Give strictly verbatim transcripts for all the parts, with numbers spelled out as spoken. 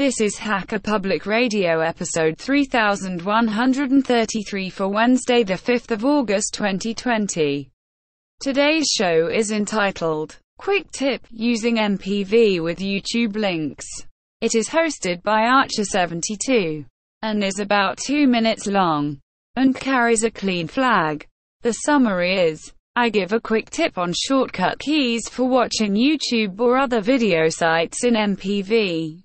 This is Hacker Public Radio episode three thousand one hundred thirty-three for Wednesday, the fifth of August twenty twenty. Today's show is entitled, Quick Tip, Using M P V with YouTube Links. It is hosted by Archer seventy-two, and is about two minutes long, and carries a clean flag. The summary is, I give a quick tip on shortcut keys for watching YouTube or other video sites in M P V.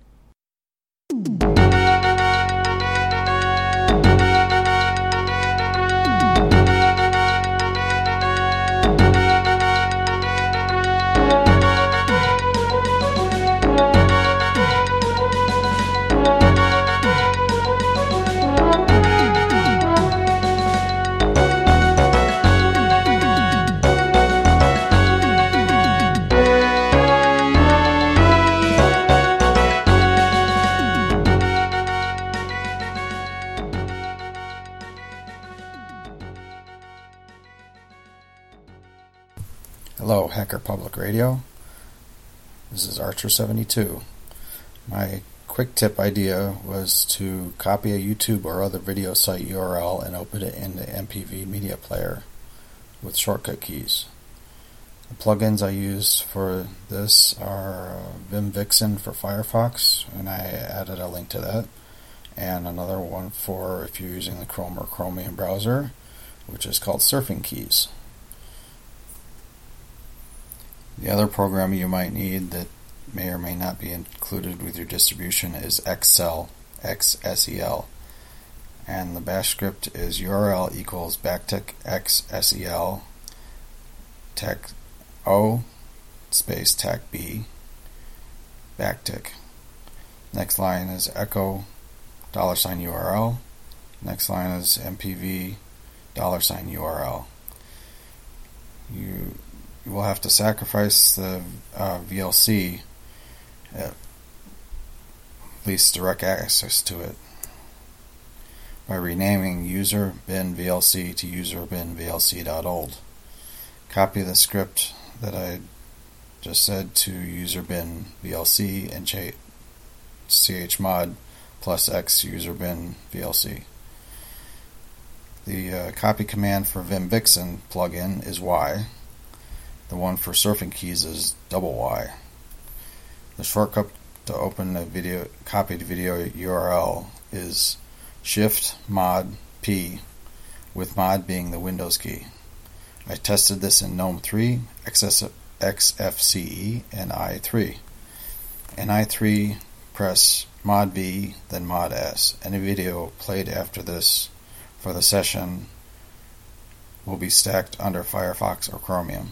Hello, Hacker Public Radio. This is Archer seventy-two. My quick tip idea was to copy a YouTube or other video site U R L and open it in the M P V media player with shortcut keys. The plugins I used for this are Vim Vixen for Firefox, and I added a link to that, and another one for if you're using the Chrome or Chromium browser, which is called Surfing Keys. The other program you might need that may or may not be included with your distribution is X S E L, X S E L, and the bash script is U R L equals backtick X S E L tac O space tac B backtick. Next line is echo dollar sign U R L. Next line is M P V dollar sign U R L. You You will have to sacrifice the uh, V L C, at least direct access to it, by renaming user bin V L C to user bin V L C dot old. Copy the script that I just said to user bin V L C and ch- chmod plus x user bin V L C. The uh, copy command for Vim Vixen plugin is Y. The one for surfing keys is double Y. The shortcut to open a video copied video U R L is Shift Mod P, with mod being the Windows key. I tested this in GNOME three, X F C E, and i three. In i three, press Mod V, then Mod S. Any video played after this for the session will be stacked under Firefox or Chromium.